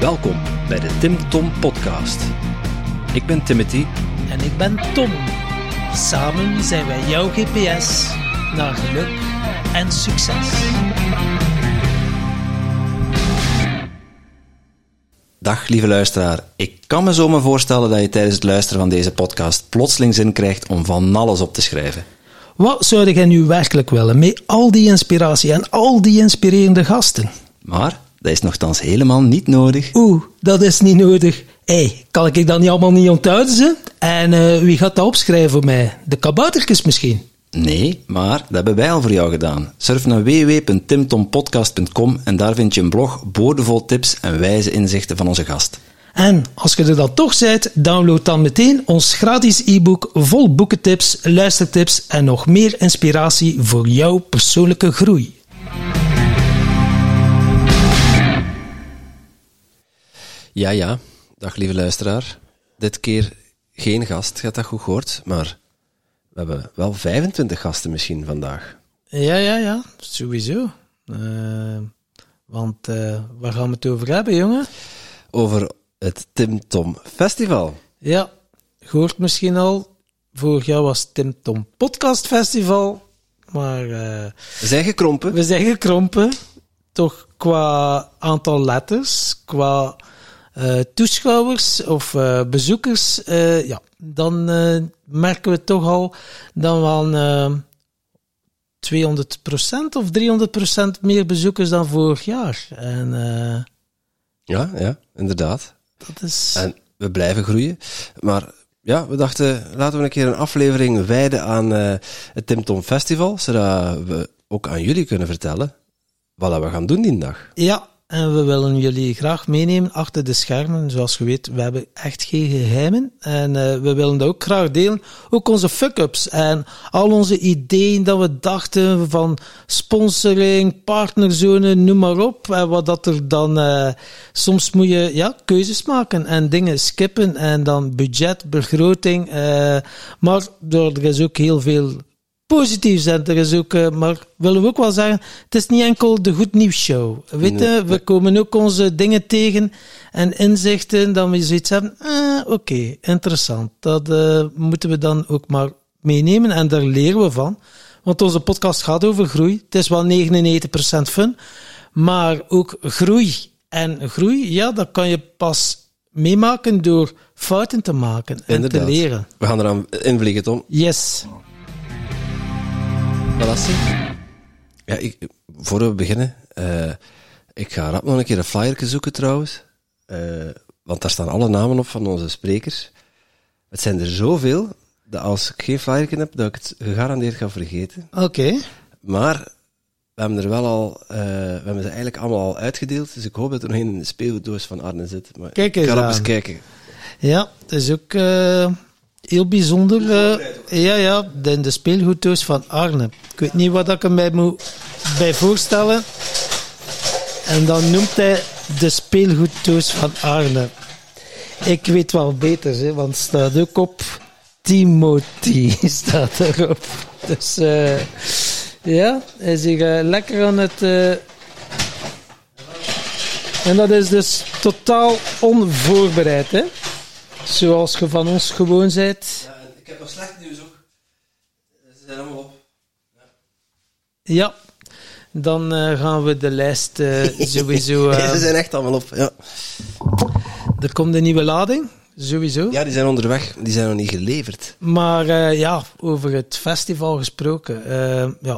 Welkom bij de Tim Tom Podcast. Ik ben Timothy. En ik ben Tom. Samen zijn wij jouw GPS naar geluk en succes. Dag lieve luisteraar. Ik kan me zomaar voorstellen dat je tijdens het luisteren van deze podcast plotseling zin krijgt om van alles op te schrijven. Wat zou jij nu werkelijk willen met al die inspiratie en al die inspirerende gasten? Maar dat is nogthans helemaal niet nodig. Oeh, dat is niet nodig. Kan ik dat niet allemaal niet onthouden, ze? En wie gaat dat opschrijven voor mij? De kaboutertjes misschien? Nee, maar dat hebben wij al voor jou gedaan. Surf naar www.TimTomPodcast.com en daar vind je een blog boordevol tips en wijze inzichten van onze gast. En als je er dan toch bent, download dan meteen ons gratis e-book vol boekentips, luistertips en nog meer inspiratie voor jouw persoonlijke groei. Ja, dag lieve luisteraar. Dit keer geen gast, je hebt dat goed gehoord, maar we hebben wel 25 gasten misschien vandaag. Ja, sowieso. Want waar gaan we het over hebben, jongen? Over het Tim Tom Festival. Ja, gehoord misschien al. Vorig jaar was het Tim Tom Podcast Festival. Maar we zijn gekrompen. Toch qua aantal letters, qua toeschouwers of bezoekers. Dan merken we toch al dat we aan 200% of 300% meer bezoekers dan vorig jaar. En Ja, inderdaad. Dat is... En we blijven groeien. Maar ja, we dachten, laten we een keer een aflevering wijden aan het Tim Tom Festival, zodat we ook aan jullie kunnen vertellen wat we gaan doen die dag. Ja, en we willen jullie graag meenemen achter de schermen. Zoals je weet, we hebben echt geen geheimen. En we willen dat ook graag delen. Ook onze fuck-ups en al onze ideeën dat we dachten van sponsoring, partnerzone, noem maar op. En wat dat er dan... soms moet je keuzes maken en dingen skippen. En dan budget, begroting. Maar er is ook heel veel... positief zijn. Er is ook, maar willen we ook wel zeggen, het is niet enkel de Goed Nieuws Show. Weet je, we komen ook onze dingen tegen en inzichten, dat we zoiets hebben, oké, interessant. Dat moeten we dan ook maar meenemen en daar leren we van. Want onze podcast gaat over groei. Het is wel 99% fun, maar ook groei. En groei, ja, dat kan je pas meemaken door fouten te maken en inderdaad te leren. We gaan eraan invliegen, Tom. Yes. Ja, voor we beginnen, ik ga rap nog een keer een flyer zoeken trouwens, want daar staan alle namen op van onze sprekers. Het zijn er zoveel, dat als ik geen flyer heb, dat ik het gegarandeerd ga vergeten. Oké. Maar we hebben er wel al, we hebben ze eigenlijk allemaal al uitgedeeld, dus ik hoop dat er nog één in de speeldoos van Arne zit. Maar kijk eens, ik ga eens kijken. Ja, het is ook... heel bijzonder. De speelgoeddoos van Arne. Ik weet niet wat ik hem mij moet bij voorstellen. En dan noemt hij de speelgoeddoos van Arne. Ik weet wel beter, hè, want staat ook op Timothy. Staat erop. Dus hij is hier lekker aan het... En dat is dus totaal onvoorbereid, hè. Zoals je van ons gewoon bent. Ja, ik heb nog slecht nieuws ook. Ze zijn allemaal op. Ja. Dan gaan we de lijst sowieso... Ze zijn echt allemaal op, ja. Er komt een nieuwe lading, sowieso. Ja, die zijn onderweg. Die zijn nog niet geleverd. Maar over het festival gesproken.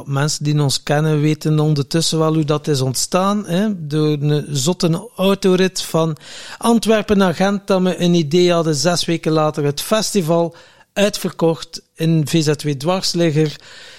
Mensen die ons kennen weten ondertussen wel hoe dat is ontstaan. Hè? Door een zotte autorit van Antwerpen naar Gent dat we een idee hadden. 6 weken later het festival uitverkocht in VZW Dwarsligger.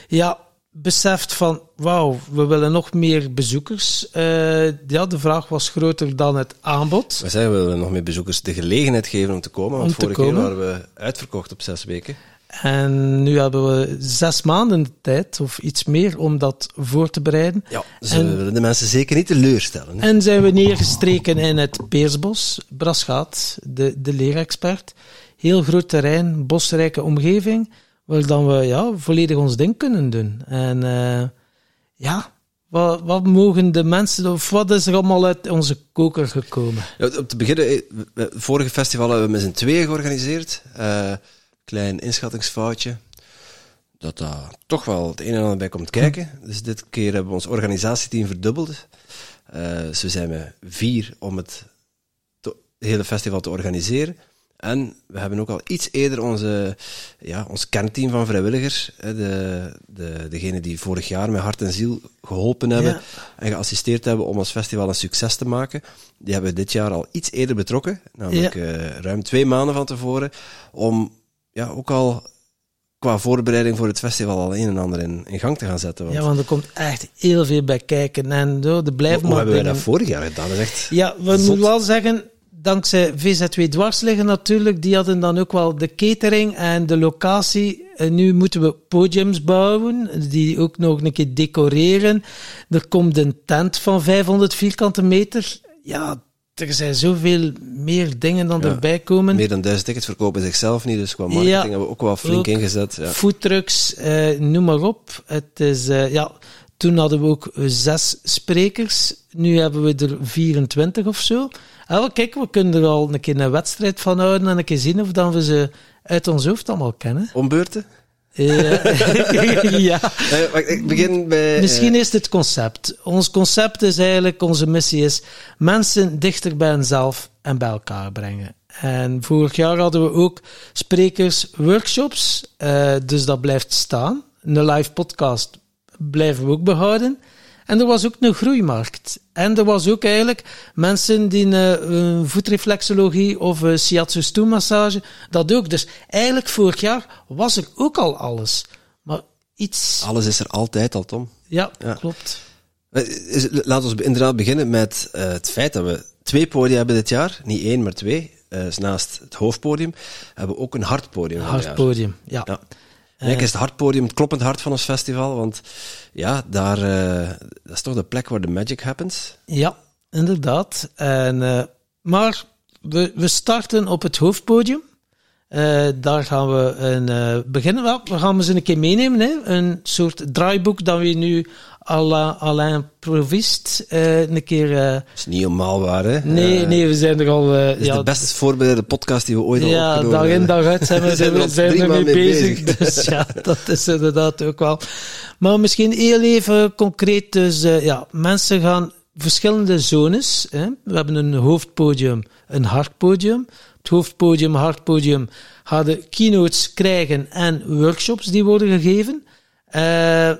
Ja, beseft van wauw, we willen nog meer bezoekers. De vraag was groter dan het aanbod. We zeggen, we willen nog meer bezoekers de gelegenheid geven om te komen, want vorige keer waren we uitverkocht op 6 weken. En nu hebben we 6 maanden de tijd, of iets meer, om dat voor te bereiden. Ja, dus we willen de mensen zeker niet teleurstellen. Hè? En zijn we neergestreken in het Peersbos, Brasschaat, de leerexpert. Heel groot terrein, bosrijke omgeving, waar dan we volledig ons ding kunnen doen. En Wat mogen de mensen, of wat is er allemaal uit onze koker gekomen? Ja, om te beginnen, vorige festival hebben we met z'n tweeën georganiseerd. Klein inschattingsfoutje. Dat daar toch wel het een en ander bij komt kijken. Dus dit keer hebben we ons organisatieteam verdubbeld. Dus we zijn met 4 om het hele festival te organiseren. En we hebben ook al iets eerder ons kernteam van vrijwilligers, degenen die vorig jaar met hart en ziel geholpen hebben en geassisteerd hebben om ons festival een succes te maken, die hebben dit jaar al iets eerder betrokken, namelijk ruim 2 maanden van tevoren, om ook al qua voorbereiding voor het festival al een en ander in gang te gaan zetten. Want... Ja, want er komt echt heel veel bij kijken. En de blijft maar... Hoe hebben wij dat vorig jaar gedaan? Dat is echt moeten wel zeggen... Dankzij VZW Dwarsligger natuurlijk, die hadden dan ook wel de catering en de locatie. En nu moeten we podiums bouwen, die ook nog een keer decoreren. Er komt een tent van 500 vierkante meter. Ja, er zijn zoveel meer dingen dan erbij komen. Meer dan 1000 tickets verkopen zichzelf niet, dus qua marketing hebben we ook wel flink ingezet. Ja. Foodtrucks, noem maar op. Het is... Toen hadden we ook 6 sprekers. Nu hebben we er 24 of zo. En kijk, we kunnen er al een keer een wedstrijd van houden en een keer zien of dan we ze uit ons hoofd allemaal kennen. Ombeurten? Ik begin bij... Misschien is het concept. Ons concept is eigenlijk, onze missie is mensen dichter bij henzelf en bij elkaar brengen. En vorig jaar hadden we ook sprekersworkshops. Dus dat blijft staan. Een live podcast blijven we ook behouden. En er was ook een groeimarkt. En er was ook eigenlijk mensen die een voetreflexologie of een shiatsu stoelmassage, dat ook. Dus eigenlijk vorig jaar was er ook al alles. Maar iets... Alles is er altijd al, Tom. Ja. Klopt. Laten we inderdaad beginnen met het feit dat we 2 podia hebben dit jaar. Niet 1, maar 2. Dus naast het hoofdpodium hebben we ook een hardpodium. Hardpodium. Eigenlijk is het hartpodium het kloppend hart van ons festival, want daar dat is toch de plek waar de magic happens. Ja, inderdaad. Maar we starten op het hoofdpodium. Daar gaan we beginnen. We gaan eens een keer meenemen, hè? Een soort draaiboek dat we nu à la improvist een keer... Dat is niet helemaal waar, hè? Nee, we zijn er al... Het is de best voorbereide podcast die we ooit al opgenomen hebben. Ja, dag in, dag uit zijn we er mee bezig. Dus dat is inderdaad ook wel... Maar misschien heel even concreet. Dus mensen gaan verschillende zones. Hè? We hebben een hoofdpodium, een hartpodium... Hoofdpodium, hardpodium, hadden keynotes krijgen en workshops die worden gegeven.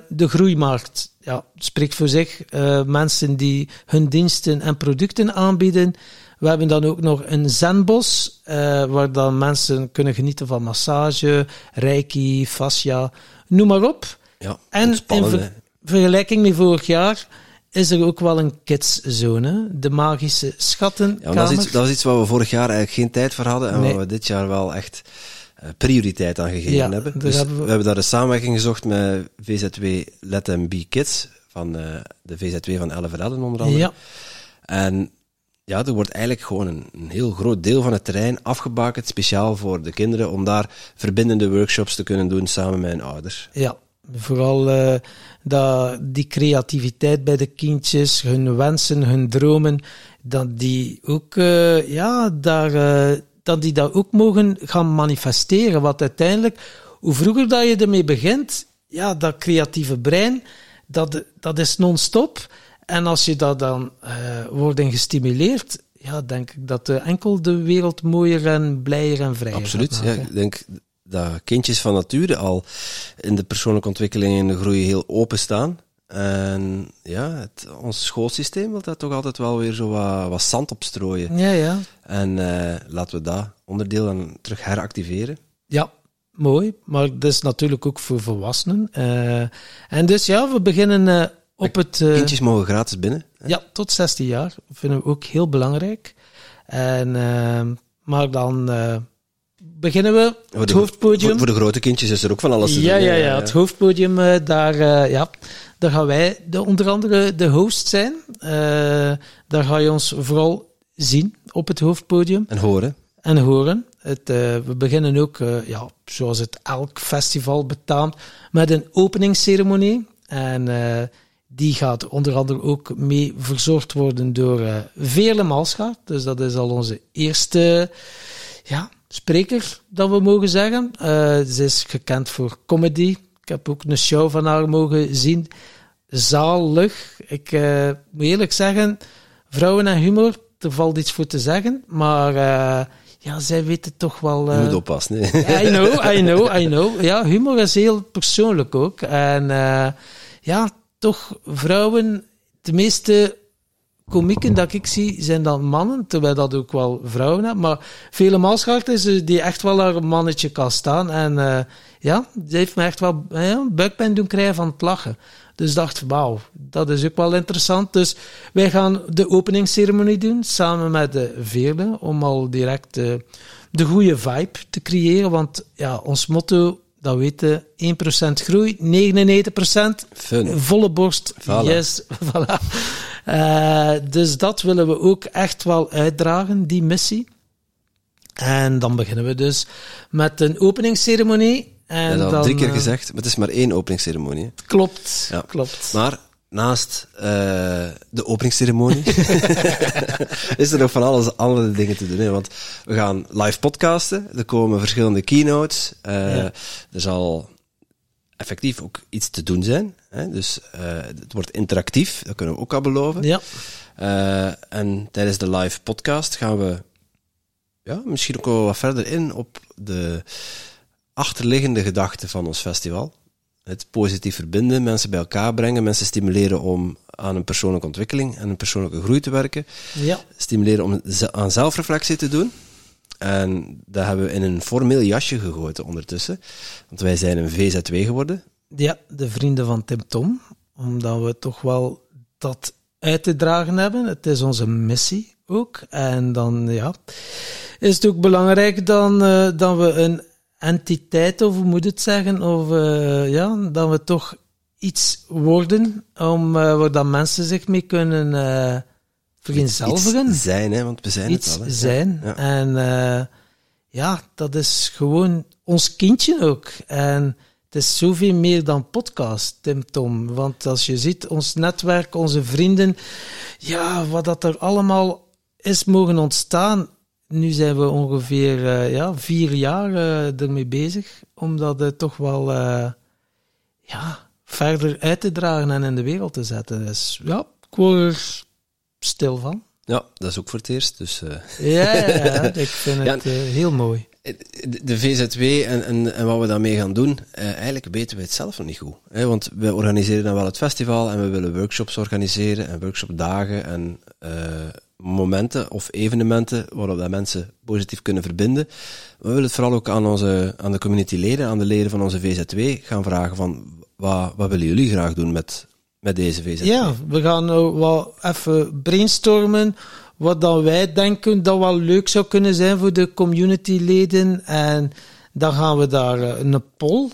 De groeimarkt, spreekt voor zich. Mensen die hun diensten en producten aanbieden. We hebben dan ook nog een zenbos, waar dan mensen kunnen genieten van massage, reiki, fascia, noem maar op. Ja, en in vergelijking met vorig jaar... is er ook wel een kidszone, de magische schattenkamer. Ja, dat is iets waar we vorig jaar eigenlijk geen tijd voor hadden en waar we dit jaar wel echt prioriteit aan gegeven hebben. Dus we hebben daar de samenwerking gezocht met VZW Let 'em Be Kids, van de VZW van Elle Verredden onder andere. Ja. En er wordt eigenlijk gewoon een heel groot deel van het terrein afgebakend, speciaal voor de kinderen, om daar verbindende workshops te kunnen doen samen met hun ouders. Ja. Vooral die creativiteit bij de kindjes, hun wensen, hun dromen, dat die ook, dat die dat ook mogen gaan manifesteren. Want uiteindelijk, hoe vroeger dat je ermee begint, dat creatieve brein, dat is non-stop. En als je dat dan wordt gestimuleerd, denk ik dat enkel de wereld mooier en blijer en vrijer Absoluut, gaat maken. Ik denk... dat kindjes van nature al in de persoonlijke ontwikkeling en de groei heel open staan. En ons schoolsysteem wil daar toch altijd wel weer zo wat zand op strooien. Ja. En laten we dat onderdeel dan terug heractiveren. Ja, mooi. Maar dat is natuurlijk ook voor volwassenen. En dus we beginnen op het... Kindjes mogen gratis binnen. Hè? Ja, tot 16 jaar. Dat vinden we ook heel belangrijk. En, maar dan... beginnen we, het hoofdpodium. Voor de grote kindjes is er ook van alles te doen. Ja, het hoofdpodium, daar gaan wij onder andere de host zijn. Daar ga je ons vooral zien op het hoofdpodium. En horen. We beginnen ook, zoals het elk festival betaamt, met een openingsceremonie. En Die gaat onder andere ook mee verzorgd worden door Veerle Malschaert. Dus dat is al onze eerste spreker, dat we mogen zeggen. Ze is gekend voor comedy. Ik heb ook een show van haar mogen zien. Zalig. Ik moet eerlijk zeggen, vrouwen en humor, er valt iets voor te zeggen. Maar zij weten toch wel... Je moet oppassen. Nee? I know. Ja, humor is heel persoonlijk ook. En toch vrouwen, de meeste komieken dat ik zie, zijn dan mannen, terwijl dat ook wel vrouwen hebben. Maar Veerle Malschaert is die echt wel haar mannetje kan staan. En ze heeft me echt wel buikpijn doen krijgen van het lachen. Dus dacht, wauw, dat is ook wel interessant. Dus wij gaan de openingsceremonie doen, samen met de Veerle, om al direct de goede vibe te creëren. Want ons motto, dat weten, 1% groei, 99% fun. Volle borst. Voilà. Yes, voilà. Dus dat willen we ook echt wel uitdragen, die missie. En dan beginnen we dus met een openingsceremonie. En dat heb ik al 3 keer gezegd, maar het is maar één openingsceremonie. Klopt, klopt. Maar naast de openingsceremonie is er nog van alles andere dingen te doen. Hè? Want we gaan live podcasten, er komen verschillende keynotes. Er zal effectief ook iets te doen zijn. Hè? Dus het wordt interactief, dat kunnen we ook al beloven. Ja. En tijdens de live podcast gaan we misschien ook wel wat verder in op de achterliggende gedachte van ons festival. Het positief verbinden, mensen bij elkaar brengen, mensen stimuleren om aan een persoonlijke ontwikkeling en een persoonlijke groei te werken. Ja. Stimuleren om aan zelfreflectie te doen. En dat hebben we in een formeel jasje gegoten ondertussen. Want wij zijn een VZW geworden. Ja, de vrienden van Tim Tom. Omdat we toch wel dat uit te dragen hebben. Het is onze missie ook. En dan is het ook belangrijk dan we een entiteit, of hoe moet het zeggen, of dat we toch iets worden waar dan mensen zich mee kunnen vereenzelvigen. Iets zijn, hè, want we zijn iets het al. Hè. Zijn. Ja. En dat is gewoon ons kindje ook. En het is zoveel meer dan podcast, Tim Tom. Want als je ziet, ons netwerk, onze vrienden, wat dat er allemaal is mogen ontstaan. Nu zijn we ongeveer 4 jaar ermee bezig om dat toch wel verder uit te dragen en in de wereld te zetten. Dus ik word er stil van. Ja, dat is ook voor het eerst. Dus, ik vind het heel mooi. De VZW en wat we daarmee gaan doen, eigenlijk weten we het zelf nog niet goed. Hè? Want we organiseren dan wel het festival en we willen workshops organiseren en workshopdagen en... momenten of evenementen waarop dat mensen positief kunnen verbinden. We willen het vooral ook aan de communityleden, aan de leden van onze VZW gaan vragen van wat willen jullie graag doen met deze VZW? Ja, we gaan wel even brainstormen wat dan wij denken dat wel leuk zou kunnen zijn voor de communityleden en dan gaan we daar een poll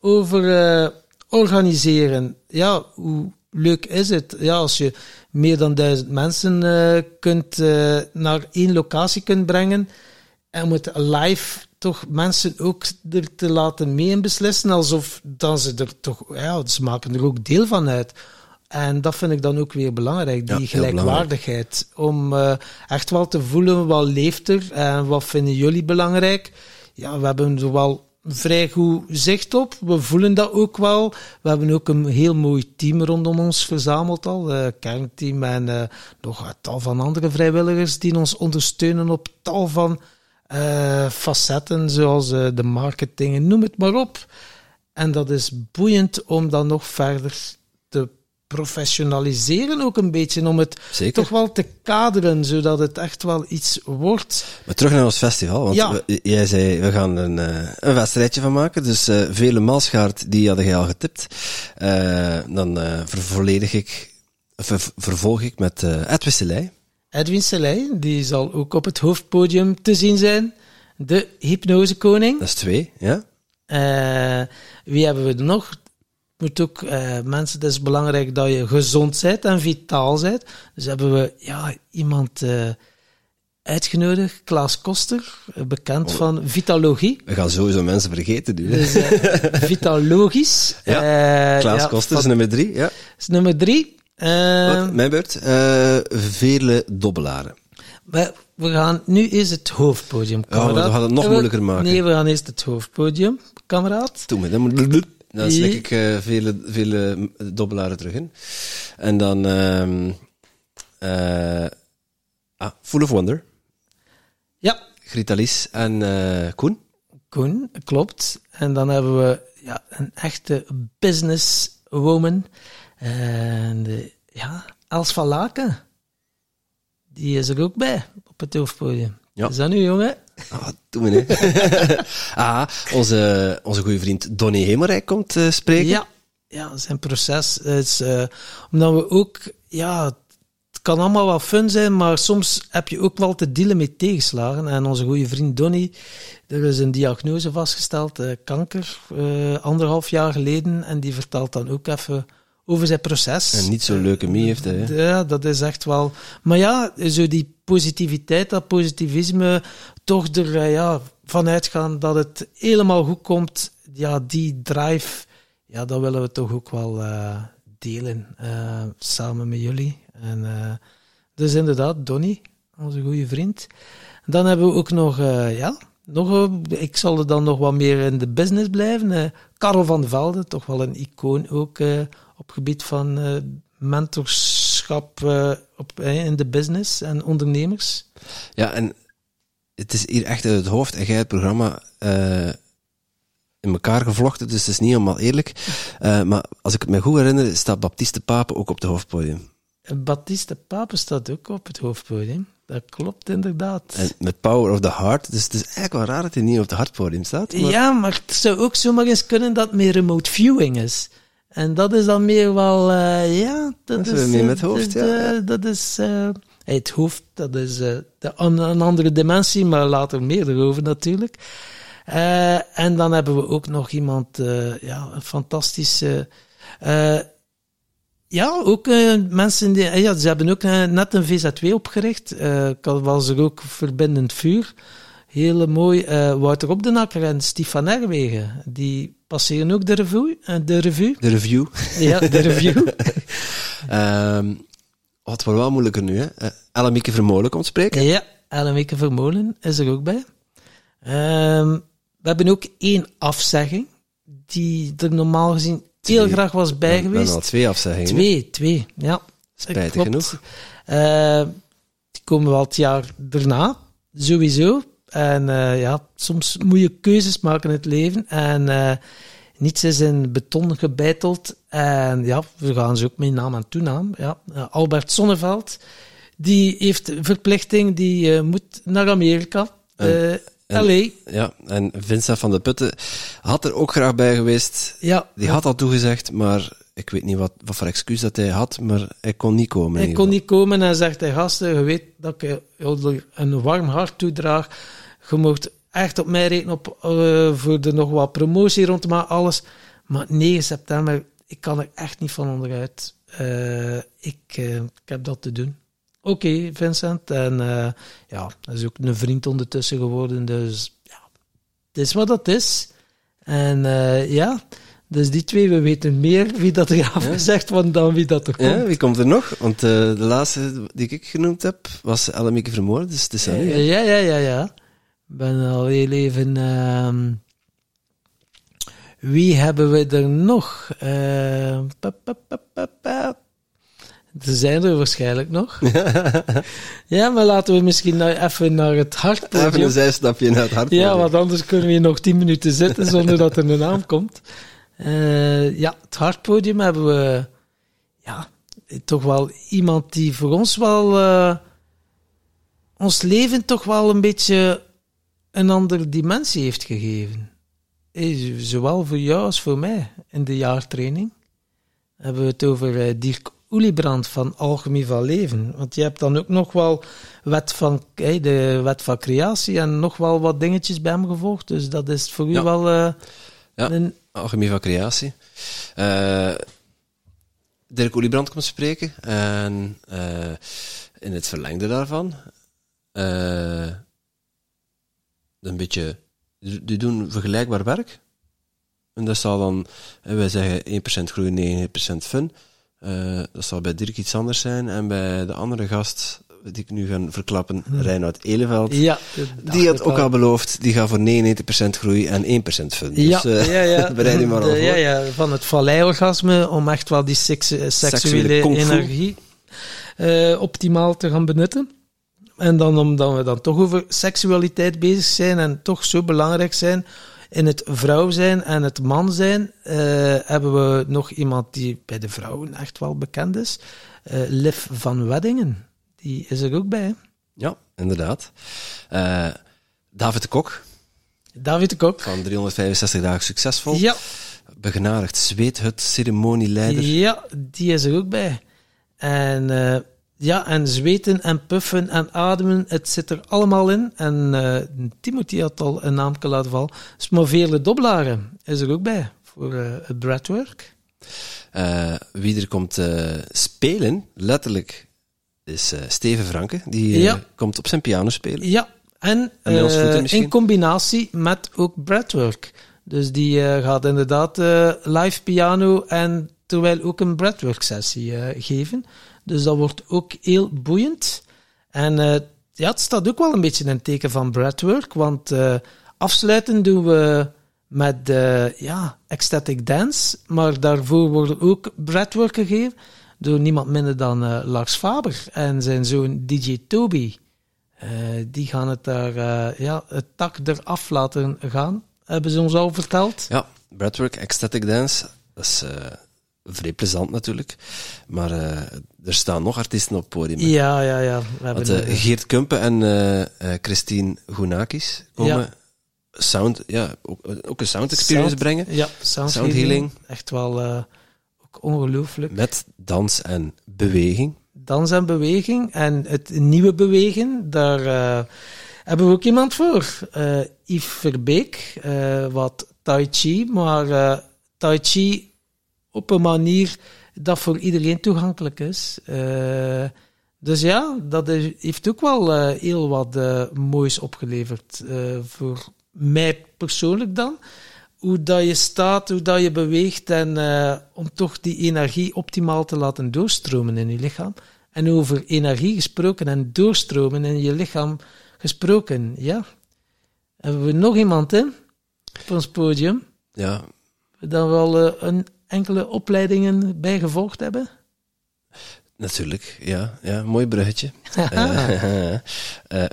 over organiseren. Ja, hoe leuk is het? Ja, als je meer dan 1000 mensen kunt naar één locatie kunt brengen en moet live toch mensen ook er te laten mee in beslissen, alsof dan ze er toch, ze maken er ook deel van uit. En dat vind ik dan ook weer belangrijk, die gelijkwaardigheid. Belangrijk. Om echt wel te voelen, wat leeft er en wat vinden jullie belangrijk? Ja, we hebben er wel vrij goed zicht op. We voelen dat ook wel. We hebben ook een heel mooi team rondom ons verzameld al. Kernteam en nog een tal van andere vrijwilligers die ons ondersteunen op tal van facetten, zoals de marketing en noem het maar op. En dat is boeiend om dat nog verder te professionaliseren ook een beetje, om het toch wel te kaderen, zodat het echt wel iets wordt. Maar terug naar ons festival, want jij zei, we gaan een wedstrijdje van maken, dus Veerle Malschaert, die hadden jij al getipt. Dan vervolg ik met Edwin Selij. Edwin Selij, die zal ook op het hoofdpodium te zien zijn. De hypnosekoning. Dat is 2, ja. Wie hebben we nog? Moet ook, mensen, het is belangrijk dat je gezond bent en vitaal bent. Dus hebben we iemand uitgenodigd, Klaas Koster, bekend van Vitalogie. We gaan sowieso mensen vergeten nu. Dus, Vitalogisch. Ja, Klaas Koster is nummer 3. Ja. Is nummer 3. Mijn beurt. Vele Dobbelaere. We gaan nu eerst het hoofdpodium, kameraad. Ja, we gaan het nog moeilijker maken. Nee, we gaan eerst het hoofdpodium, kameraad. Doe me, dan slik ik Vele Dobbelaere terug in. En dan... Full of Wonder. Ja. Gritalis en Koen. Koen, klopt. En dan hebben we een echte businesswoman. En Els Van Laecken. Die is er ook bij op het hoofdpodium. Ja. Is dat nu, jongen? Ah, doe me niet. Onze goede vriend Donny Hemelrijk komt spreken. Ja, zijn proces is... omdat we ook... Ja, het kan allemaal wel fun zijn, maar soms heb je ook wel te dealen met tegenslagen. En onze goede vriend Donny, er is een diagnose vastgesteld, kanker, 1,5 jaar geleden. En die vertelt dan ook even over zijn proces. En niet zo'n leukemie heeft hij. Ja, dat is echt wel... Maar ja, zo die positiviteit, dat positivisme, toch er vanuit gaan dat het helemaal goed komt. Ja, die drive, dat willen we toch ook wel delen, samen met jullie. En dus inderdaad, Donny, onze goede vriend. Dan hebben we ook nog, ik zal er dan nog wat meer in de business blijven. Karel van Velde, toch wel een icoon ook op gebied van mentorschap in de business en ondernemers. Ja, en het is hier echt uit het hoofd en jij het programma in elkaar gevlochten, dus het is niet helemaal eerlijk. Maar als ik het me goed herinner, staat Baptist de Pape ook op het hoofdpodium. Baptist de Pape staat ook op het hoofdpodium. Dat klopt inderdaad. En met Power of the Heart. Dus het is eigenlijk wel raar dat hij niet op het hartpodium staat. Maar... Ja, maar het zou ook zomaar eens kunnen dat het meer remote viewing is. En dat is dan meer wel... dat is meer met hoofd, dat is... Het hoofd, dat is een andere dimensie, maar later meer erover natuurlijk. En dan hebben we ook nog iemand... een fantastische... ook mensen die... ze hebben ook net een VZW opgericht. Was er ook Verbindend Vuur. Hele mooi. Wouter Opdenakker en Steven Erwegen. Die passeren ook de revue. De review. Het wordt wel moeilijker nu, hè. Ellen Wieken Vermolen komt spreken. Ja, Ellen Wieken Vermolen is er ook bij. We hebben ook 1 afzegging. Die er normaal gezien... heel graag was bij geweest. Dan al 2 afzeggingen. Twee, ja. Spijtig klopt. Genoeg. Die komen wel het jaar daarna, sowieso. En soms moet je keuzes maken in het leven. En niets is in beton gebeiteld. En we gaan ze ook met naam en toenaam. Ja. Albert Sonneveld, die heeft verplichting, die moet naar Amerika. En Vincent van de Putten had er ook graag bij geweest. Ja. Die had al toegezegd, maar ik weet niet wat voor excuus dat hij had, maar hij kon niet komen. En hij zegt, gasten, je weet dat ik je een warm hart toedraag. Je mocht echt op mij rekenen voor er nog wat promotie rond te maken, alles. Maar 9 september, ik kan er echt niet van onderuit. Ik heb dat te doen. Oké, Vincent. En hij is ook een vriend ondertussen geworden. Dus het is wat dat is. En dus die 2, we weten meer wie dat er afgezegd wordt dan wie dat er komt. Ja, wie komt er nog? Want de laatste die ik genoemd heb, was Elle Mieke Vermolen. Dus het is aan u. Ja. Ik ben al heel even... Wie hebben we er nog? Er zijn er waarschijnlijk nog. Maar laten we misschien nou even naar het hartpodium. Even een zijstapje naar het hartpodium. Ja, want anders kunnen we hier nog 10 minuten zitten zonder dat er een naam komt. Het hartpodium hebben we... Ja, toch wel iemand die voor ons wel... ons leven toch wel een beetje een andere dimensie heeft gegeven. Zowel voor jou als voor mij in de jaartraining. Hebben we het over Dirk Oelibrand van Alchemie van Leven. Want je hebt dan ook nog wel de wet van creatie en nog wel wat dingetjes bij hem gevolgd. Dus dat is voor u wel... Alchemie van creatie. Dirk Oelibrand komt spreken. En in het verlengde daarvan... een beetje... Die doen vergelijkbaar werk. En dat zal dan... Wij zeggen 1% groei, 9% fun. Dat zal bij Dirk iets anders zijn. En bij de andere gast... die ik nu ga verklappen, Reinoud Eleveld. Ja, die had ook al beloofd, die gaat voor 99% groei en 1% fun. Ja, dus bereid je maar op. Van het valei-orgasme, om echt wel die seksuele energie optimaal te gaan benutten. En dan omdat we dan toch over seksualiteit bezig zijn en toch zo belangrijk zijn in het vrouw zijn en het man zijn, hebben we nog iemand die bij de vrouwen echt wel bekend is. Liv van Weddingen. Die is er ook bij, hè? Ja, inderdaad. David de Kok. David de Kok. Van 365 dagen succesvol. Ja. Begenadigd zweethut, ceremonieleider. Ja, die is er ook bij. En en zweten en puffen en ademen, het zit er allemaal in. En Timothy had al een naam laten vallen. Vele Dobbelaere is er ook bij voor het breadwork. Wie er komt spelen, letterlijk... is Steven Franke, die komt op zijn piano spelen. Ja, en in combinatie met ook breadwork. Dus die gaat inderdaad live piano en terwijl ook een breadwork sessie geven. Dus dat wordt ook heel boeiend. En het staat ook wel een beetje in het teken van breadwork, want afsluiten doen we met ecstatic dance, maar daarvoor wordt ook breadwork gegeven. Door niemand minder dan Lars Faber en zijn zoon DJ Toby. Die gaan het daar het tak eraf laten gaan, hebben ze ons al verteld. Ja, breathwork, ecstatic dance, dat is vrij plezant natuurlijk. Maar er staan nog artiesten op het podium. Ja. Geert Kumpen en Christine Gounakis komen... Ja. Sound, ook een sound experience brengen. Ja, sound healing. Echt wel... ongelooflijk. Met dans en beweging. Dans en beweging. En het nieuwe bewegen, daar hebben we ook iemand voor. Yves Verbeek, wat tai chi, maar tai chi op een manier dat voor iedereen toegankelijk is. Dus dat heeft ook wel heel wat moois opgeleverd. Voor mij persoonlijk dan. Hoe dat je staat, hoe dat je beweegt en om toch die energie optimaal te laten doorstromen in je lichaam. En over energie gesproken en doorstromen in je lichaam gesproken, ja. Hebben we nog iemand in op ons podium? Ja. Dan wel enkele opleidingen bijgevolgd hebben? Natuurlijk, ja. Mooi bruggetje.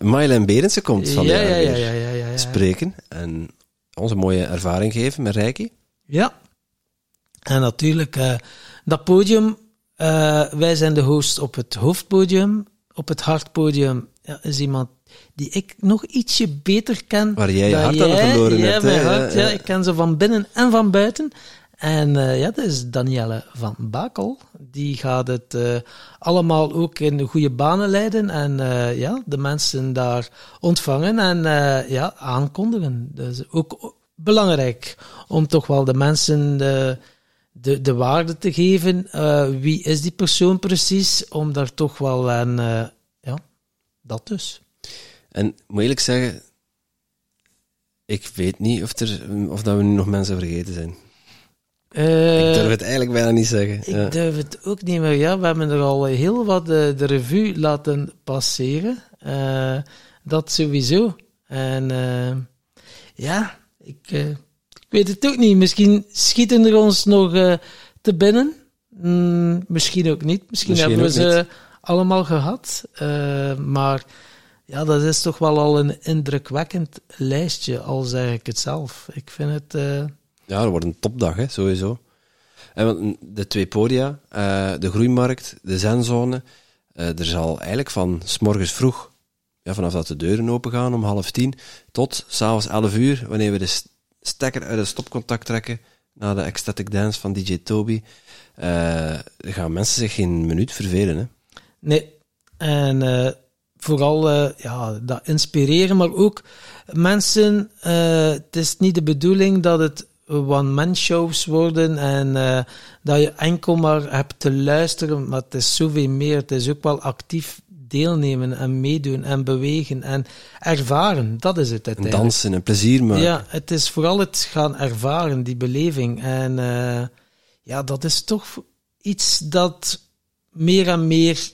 Marjolein Berendsen komt van spreken en... ons een mooie ervaring geven met Reiki. Ja. En natuurlijk, dat podium, wij zijn de hosts op het hoofdpodium. Op het hartpodium is iemand die ik nog ietsje beter ken. Waar jij je hart aan verloren hebt. Ja, mijn hart. Ja. Ik ken ze van binnen en van buiten. En dat is Danielle van Bakel. Die gaat het allemaal ook in de goede banen leiden en de mensen daar ontvangen en aankondigen. Dus ook belangrijk om toch wel de mensen de waarde te geven. Wie is die persoon precies? Om daar toch wel aan... dat dus. En moet eerlijk zeggen, ik weet niet of dat we nu nog mensen vergeten zijn. Ik durf het eigenlijk bijna niet zeggen. Ik durf het ook niet meer. Ja, we hebben er al heel wat de revue laten passeren. Dat sowieso. En ik weet het ook niet. Misschien schieten er ons nog te binnen. Misschien ook niet. Misschien hebben we ze allemaal gehad. Maar ja, dat is toch wel al een indrukwekkend lijstje, al zeg ik het zelf. Ik vind het... Ja, dat wordt een topdag, hè, sowieso. En de twee podia, de groeimarkt, de zenzone. Er zal eigenlijk van 's morgens vroeg, vanaf dat de deuren open gaan om 9:30, tot 's avonds 11:00, wanneer we de stekker uit het stopcontact trekken, naar de ecstatic dance van DJ Toby, gaan mensen zich geen minuut vervelen. Hè? Nee, en vooral dat inspireren, maar ook mensen, het is niet de bedoeling dat het one-man-shows worden en dat je enkel maar hebt te luisteren, maar het is zoveel meer. Het is ook wel actief deelnemen en meedoen en bewegen en ervaren, dat is het uiteindelijk. En dansen en plezier maken. Ja, het is vooral het gaan ervaren, die beleving. En ja, dat is toch iets dat meer en meer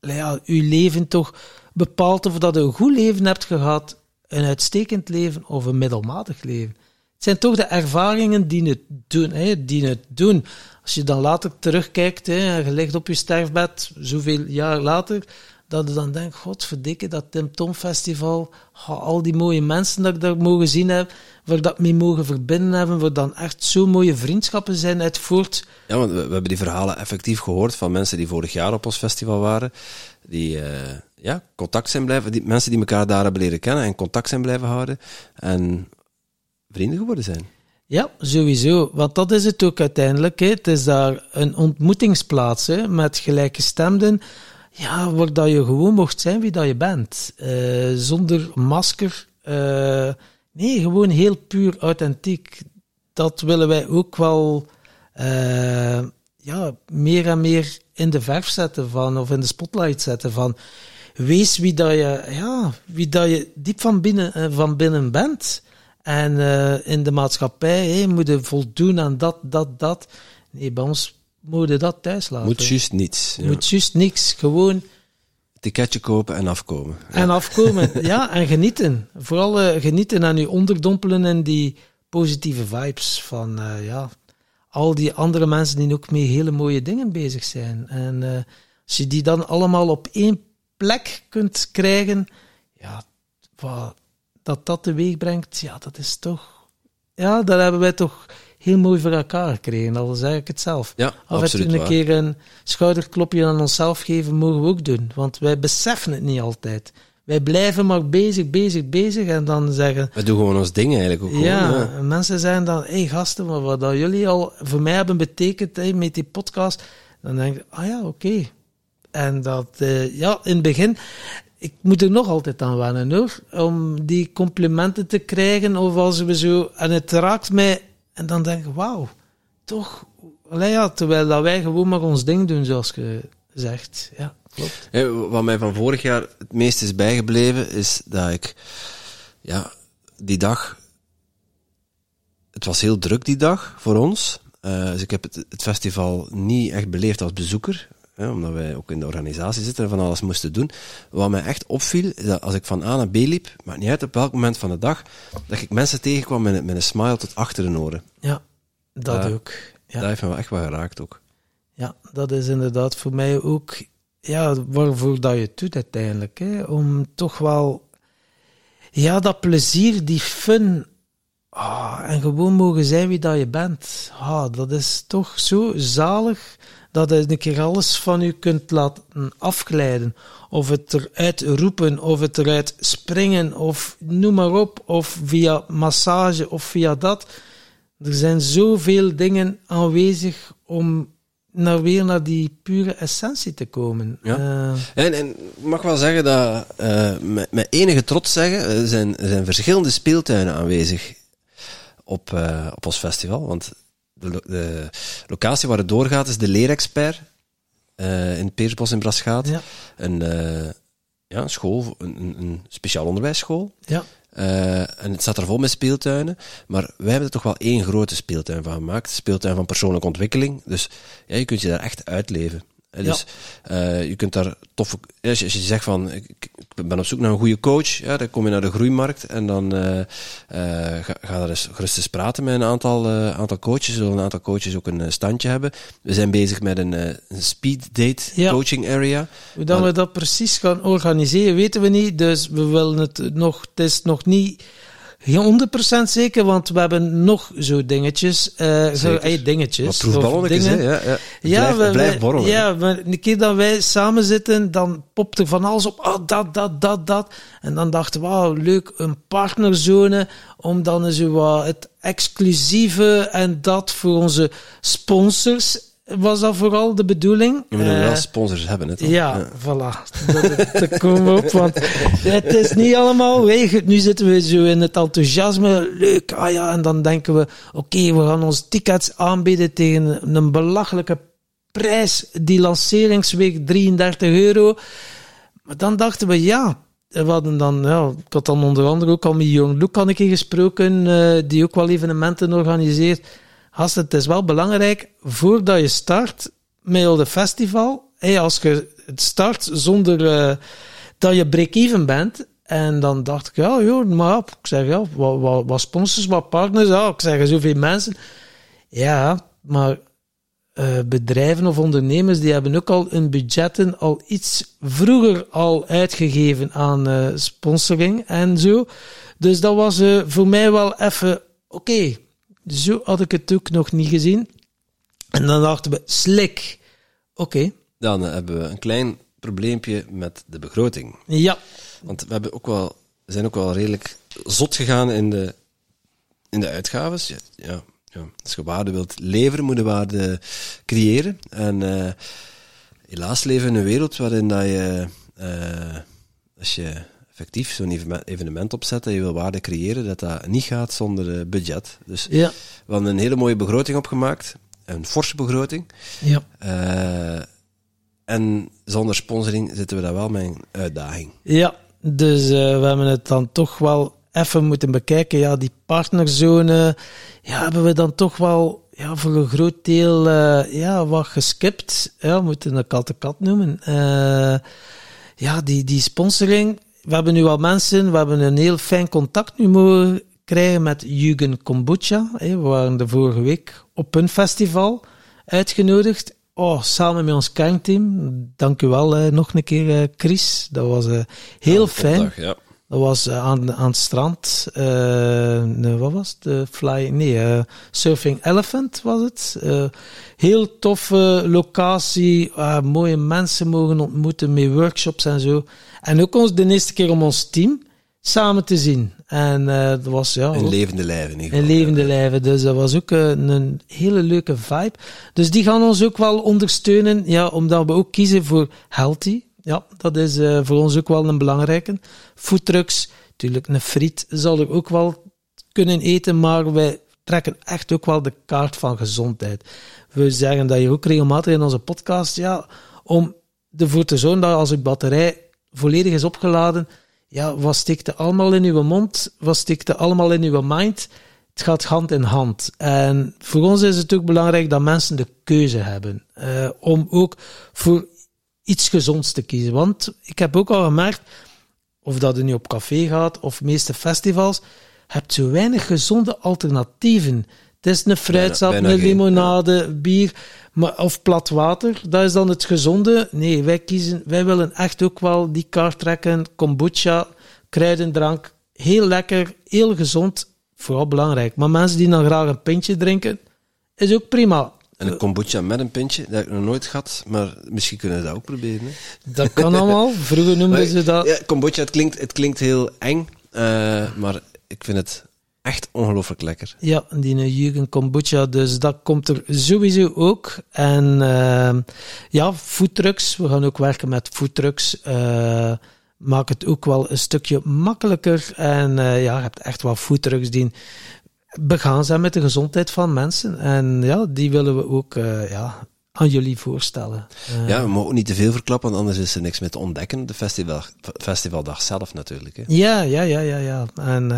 ja, uw leven toch bepaalt of dat je een goed leven hebt gehad, een uitstekend leven of een middelmatig leven. Het zijn toch de ervaringen die het doen. Hè, die het doen. Als je dan later terugkijkt, hè, je ligt op je sterfbed, zoveel jaar later, dat je dan denkt, godverdikke, dat Tim Tom Festival, al die mooie mensen dat ik daar mogen zien heb, waar dat mee mogen verbinden hebben, waar dan echt zo mooie vriendschappen zijn uit voort. Ja, want we hebben die verhalen effectief gehoord van mensen die vorig jaar op ons festival waren, die contact zijn blijven, die mensen die elkaar daar hebben leren kennen en contact zijn blijven houden en vrienden geworden zijn. Ja, sowieso. Want dat is het ook uiteindelijk. Hè. Het is daar een ontmoetingsplaats hè, met gelijkgestemden. Ja, waar dat je gewoon mocht zijn wie dat je bent. Zonder masker. Nee, gewoon heel puur authentiek. Dat willen wij ook wel meer en meer in de verf zetten van, of in de spotlight zetten van. Wees wie dat je, wie dat je diep van binnen bent. En in de maatschappij moet je voldoen aan dat. Nee, bij ons moet je dat thuis laten. Moet juist niets. Ja. Moet juist niks. Gewoon... Ticketje kopen en afkomen. Ja. En afkomen, ja. En genieten. Vooral genieten en je onderdompelen in die positieve vibes van al die andere mensen die ook met hele mooie dingen bezig zijn. En als je die dan allemaal op één plek kunt krijgen, ja, wat... dat teweeg brengt, ja, dat is toch... Ja, daar hebben wij toch heel mooi voor elkaar gekregen, al zeg ik het zelf. Ja, als we een keer een schouderklopje aan onszelf geven, mogen we ook doen. Want wij beseffen het niet altijd. Wij blijven maar bezig en dan zeggen... We doen gewoon ons ding eigenlijk ook gewoon. Ja, mensen zeggen dan, hé gasten, maar wat dat jullie al voor mij hebben betekend met die podcast, dan denk ik, oké. En dat, in het begin... Ik moet er nog altijd aan wennen, hoor. Om die complimenten te krijgen. Of als we zo... En het raakt mij... En dan denk ik, wauw. Toch... terwijl dat wij gewoon maar ons ding doen, zoals je zegt. Ja, klopt. Hey, wat mij van vorig jaar het meest is bijgebleven, is dat ik... Ja, die dag... Het was heel druk die dag, voor ons. Dus ik heb het festival niet echt beleefd als bezoeker... Ja, omdat wij ook in de organisatie zitten en van alles moesten doen. Wat mij echt opviel, is dat als ik van A naar B liep, maakt niet uit op welk moment van de dag, dat ik mensen tegenkwam met een smile tot achter hun oren. Ja, dat ook. Ja. Dat heeft me wel echt wel geraakt ook. Ja, dat is inderdaad voor mij ook waarvoor dat je het doet uiteindelijk. Hè? Om toch wel dat plezier, die fun... en gewoon mogen zijn wie dat je bent. Dat is toch zo zalig dat je een keer alles van je kunt laten afglijden. Of het eruit roepen, of het eruit springen, of noem maar op. Of via massage, of via dat. Er zijn zoveel dingen aanwezig om weer naar die pure essentie te komen. Ja. En ik mag wel zeggen dat, met enige trots zeggen, er zijn verschillende speeltuinen aanwezig. Op ons festival, want de locatie waar het doorgaat is de Leerexpert in Peersbos in Brasschaat. Ja. Een school, een speciaal onderwijsschool. Ja. En het staat er vol met speeltuinen, maar wij hebben er toch wel één grote speeltuin van gemaakt, speeltuin van persoonlijke ontwikkeling. Dus ja, je kunt je daar echt uitleven. Dus je kunt daar toffe... Als je zegt van, ik ben op zoek naar een goede coach, dan kom je naar de groeimarkt en dan ga daar eens gerust eens praten met een aantal coaches. Zullen een aantal coaches ook een standje hebben. We zijn bezig met een speed date coaching area. Hoe dan we dat precies gaan organiseren, weten we niet. Dus we willen het is nog niet 100% zeker, want we hebben nog zo dingetjes. Dingetjes. Proefballonnetjes, hè? Blijf borrelen. Ja, maar een keer dat wij samen zitten, dan popt er van alles op. Dat. En dan dachten we, wauw, leuk, een partnerzone, om dan zo wat het exclusieve en dat voor onze sponsors... Was dat vooral de bedoeling? We moeten wel sponsors hebben, hè? Ja, voilà. Daar komen we op, want het is niet allemaal weg. Nu zitten we zo in het enthousiasme. Leuk, en dan denken we... Oké, we gaan onze tickets aanbieden tegen een belachelijke prijs. Die lanceringsweek €33. Maar dan dachten we, ja, we hadden dan, ja, ik had dan onder andere ook al met Jong Luc had ik gesproken, die ook wel evenementen organiseert. Gasten, het is wel belangrijk, voordat je start met het festival, hey, als je het start zonder dat je break-even bent. En dan dacht ik, ja, joh, maar ik zeg, ja, wat sponsors, wat partners, ja, ik zeg, zoveel mensen. Ja, maar bedrijven of ondernemers, die hebben ook al hun budgetten al iets vroeger al uitgegeven aan sponsoring en zo. Dus dat was voor mij wel even, oké, zo had ik het ook nog niet gezien. En dan dachten we, slik, oké. Dan hebben we een klein probleempje met de begroting. Ja. Want we hebben ook wel, zijn ook wel redelijk zot gegaan in de uitgaves. Ja. Als je waarde wilt leveren, moet je waarde creëren. En helaas leven we in een wereld waarin dat je, als je effectief zo'n evenement opzet en je wil waarde creëren, dat niet gaat zonder budget. Dus ja. We hadden een hele mooie begroting opgemaakt, een forse begroting. Ja. En zonder sponsoring zitten we daar wel met een uitdaging. Ja. Dus we hebben het dan toch wel even moeten bekijken. Ja, die partnerzone hebben we dan toch wel voor een groot deel wat geskipt. Ja, we moeten dat kat de kat noemen. Die sponsoring. We hebben nu al mensen, we hebben een heel fijn contact nu mogen krijgen met Jugend Kombucha. We waren de vorige week op hun festival uitgenodigd. Samen met ons kernteam. Dank u wel nog een keer, Chris. Dat was heel fijn. Dag, ja. Dat was aan het strand. Wat was het? Surfing Elephant was het. Heel toffe locatie. Mooie mensen mogen ontmoeten met workshops en zo. En ook de eerste keer om ons team samen te zien. En dat was in levende lijven. In levende lijven. Dus dat was ook een hele leuke vibe. Dus die gaan ons ook wel ondersteunen. Ja, omdat we ook kiezen voor healthy. Ja, dat is voor ons ook wel een belangrijke. Foodtrucks. Natuurlijk, een friet zal er ook wel kunnen eten. Maar wij trekken echt ook wel de kaart van gezondheid. We zeggen dat je ook regelmatig in onze podcast. Ja, om ervoor te zorgen dat als je batterij volledig is opgeladen. Ja, wat steekt er allemaal in uw mond? Wat steekt er allemaal in uw mind? Het gaat hand in hand. En voor ons is het ook belangrijk dat mensen de keuze hebben. Om ook voor iets gezonds te kiezen. Want ik heb ook al gemerkt, of dat je nu op café gaat, of de meeste festivals, hebt zo weinig gezonde alternatieven. Het is een fruitsap, bijna een limonade, bier, maar, of plat water. Dat is dan het gezonde. Nee, wij willen echt ook wel die kaart trekken. Kombucha, kruidendrank. Heel lekker, heel gezond. Vooral belangrijk. Maar mensen die dan graag een pintje drinken, is ook prima. En een kombucha met een pintje, dat heb ik nog nooit gehad. Maar misschien kunnen we dat ook proberen. Hè? Dat kan allemaal. Vroeger noemden ze dat. Ja, kombucha, het klinkt heel eng. Maar ik vind het echt ongelooflijk lekker. Ja, die Jugend Kombucha, dus dat komt er sowieso ook. En foodtrucks, we gaan ook werken met foodtrucks. Maakt het ook wel een stukje makkelijker. En je hebt echt wel foodtrucks die begaan zijn met de gezondheid van mensen. En ja, die willen we ook aan jullie voorstellen. We mogen niet te veel verklappen, want anders is er niks meer te ontdekken. De festivaldag zelf natuurlijk. Hè? Ja. En,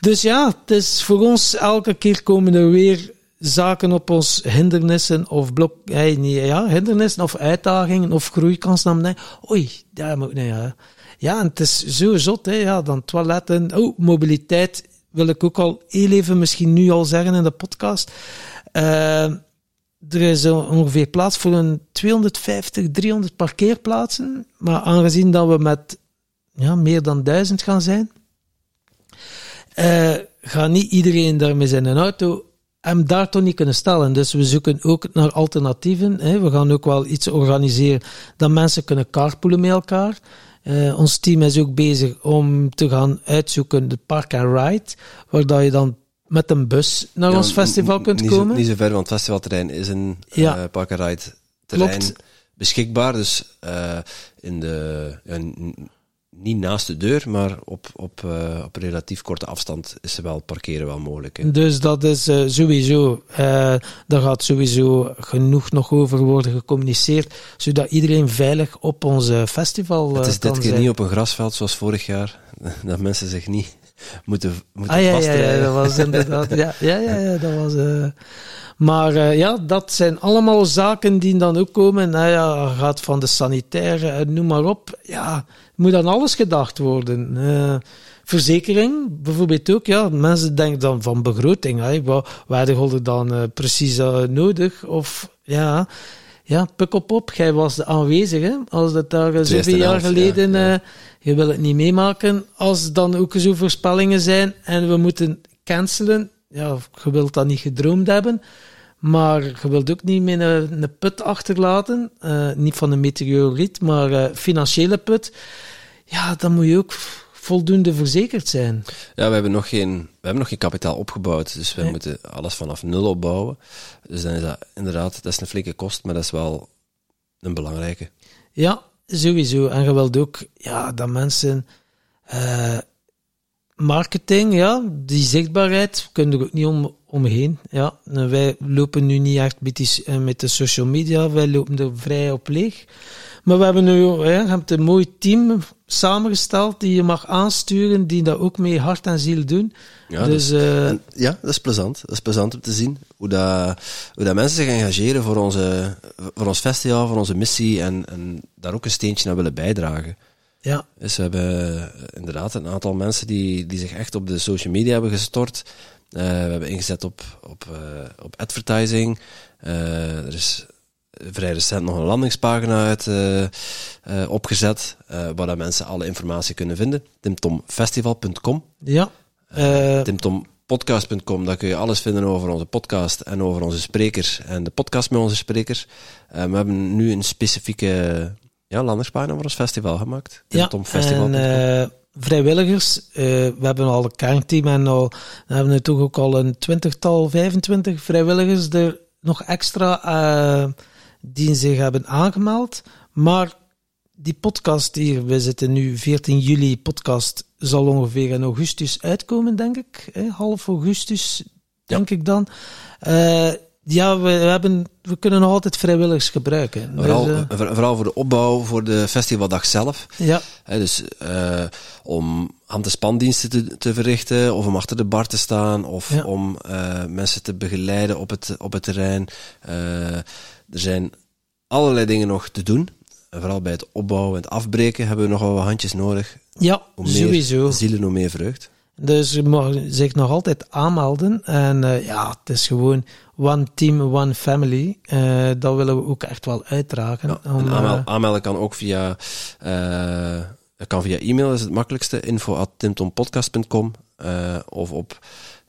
dus ja, het is voor ons, elke keer komen er weer zaken op ons, hindernissen of hindernissen of uitdagingen of groeikansen. Nee. Oei, daar moet ik niet. Ja, en het is zo zot, hè. Ja, dan toiletten. Mobiliteit wil ik ook al heel even misschien nu al zeggen in de podcast. Er is ongeveer plaats voor een 250, 300 parkeerplaatsen. Maar aangezien dat we met meer dan 1000 gaan zijn, gaat niet iedereen daarmee zijn in een auto hem daar toch niet kunnen stellen. Dus we zoeken ook naar alternatieven. Hè. We gaan ook wel iets organiseren dat mensen kunnen carpoolen met elkaar. Ons team is ook bezig om te gaan uitzoeken de park and ride, waar dat je dan met een bus naar ons festival kunt komen. Niet zo ver, want het festivalterrein is een park and ride terrein beschikbaar. Dus in de niet naast de deur, maar op relatief korte afstand is wel parkeren wel mogelijk. Hè? Dus dat is sowieso, daar gaat sowieso genoeg nog over worden gecommuniceerd, zodat iedereen veilig op ons festival kan zijn. Het is dit keer niet op een grasveld zoals vorig jaar, dat mensen zich niet moeten vastrijden. Ja, dat was inderdaad. Ja, dat was... Maar ja, dat zijn allemaal zaken die dan ook komen. Nou ja, gaat van de sanitaire, noem maar op. Ja, moet aan alles gedacht worden. Verzekering, bijvoorbeeld ook. Ja, mensen denken dan van begroting. Waar hadden dan precies nodig? Of ja, pik op. Jij was de aanwezige. Als dat daar 7 jaar geleden... Ja. Je wil het niet meemaken. Als dan ook zo voorspellingen zijn en we moeten cancelen... Ja, je wilt dat niet gedroomd hebben, maar je wilt ook niet meer een put achterlaten. Niet van een meteoriet, maar financiële put. Ja, dan moet je ook voldoende verzekerd zijn. Ja, we hebben nog geen kapitaal opgebouwd, dus we moeten alles vanaf nul opbouwen. Dus dan is dat inderdaad, dat is een flinke kost, maar dat is wel een belangrijke. Ja, sowieso. En je wilt ook dat mensen... marketing, die zichtbaarheid, we kunnen er ook niet omheen. Ja. Wij lopen nu niet echt met de social media, wij lopen er vrij op leeg. Maar we hebben nu een mooi team samengesteld die je mag aansturen, die dat ook met hart en ziel doen. Ja, dus, dat is plezant. Dat is plezant om te zien hoe dat mensen zich engageren voor ons festival, voor onze missie en daar ook een steentje aan willen bijdragen. Ja. Dus we hebben inderdaad een aantal mensen die zich echt op de social media hebben gestort. We hebben ingezet op advertising. Er is vrij recent nog een landingspagina opgezet, waar dat mensen alle informatie kunnen vinden. TimTomFestival.com. Ja. TimTomPodcast.com, daar kun je alles vinden over onze podcast en over onze sprekers en de podcast met onze sprekers. We hebben nu een specifieke... landingspagina voor ons festival gemaakt. TimTomFestival.com. En vrijwilligers, we hebben al een kernteam en we hebben er toch ook al een 20-25 vrijwilligers er nog extra die zich hebben aangemeld. Maar die podcast hier, we zitten nu 14 juli, podcast zal ongeveer in augustus uitkomen, denk ik. Half augustus, denk ik dan. We kunnen nog altijd vrijwilligers gebruiken. Vooral voor de opbouw, voor de festivaldag zelf. Ja. Dus om hand-en-spandiensten te verrichten, of om achter de bar te staan, of om mensen te begeleiden op het terrein. Er zijn allerlei dingen nog te doen. En vooral bij het opbouwen en het afbreken hebben we nogal wat handjes nodig. Ja, hoe meer sowieso. Zielen, hoe meer vreugd. Dus je mag zich nog altijd aanmelden. En het is gewoon one team, one family. Dat willen we ook echt wel uitdragen. Ja, aanmelden kan ook via e-mail, is het makkelijkste. info@timtompodcast.com of op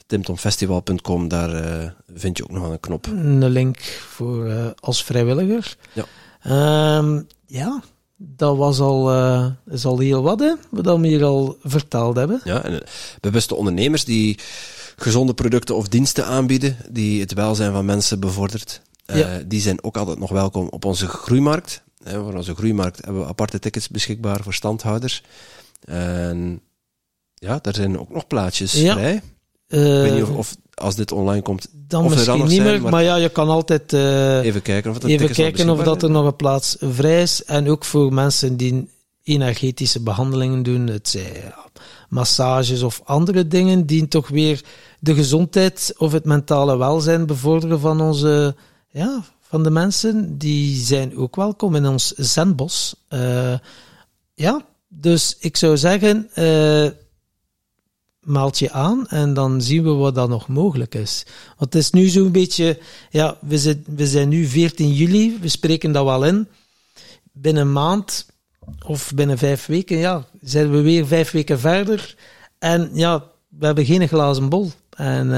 timtomfestival.com. Daar vind je ook nog een knop. Een link voor als vrijwilliger. Ja. Dat is al heel wat, hè, wat we hier al vertaald hebben. Ja, en bewuste ondernemers die gezonde producten of diensten aanbieden, die het welzijn van mensen bevordert, die zijn ook altijd nog welkom op onze groeimarkt. Voor onze groeimarkt hebben we aparte tickets beschikbaar voor standhouders. En daar zijn ook nog plaatsjes vrij. Ik weet niet of als dit online komt, dan of misschien er dan niet meer, maar je kan altijd even kijken of er nog een plaats vrij is. En ook voor mensen die energetische behandelingen doen, het zijn massages of andere dingen, die toch weer de gezondheid of het mentale welzijn bevorderen van van de mensen, die zijn ook welkom in ons zenbos. Dus ik zou zeggen... meld je aan en dan zien we wat dat nog mogelijk is. Want het is nu zo'n beetje... Ja, we zijn nu 14 juli, we spreken dat wel in. Binnen een maand of binnen 5 weken, zijn we weer 5 weken verder. En we hebben geen glazen bol. En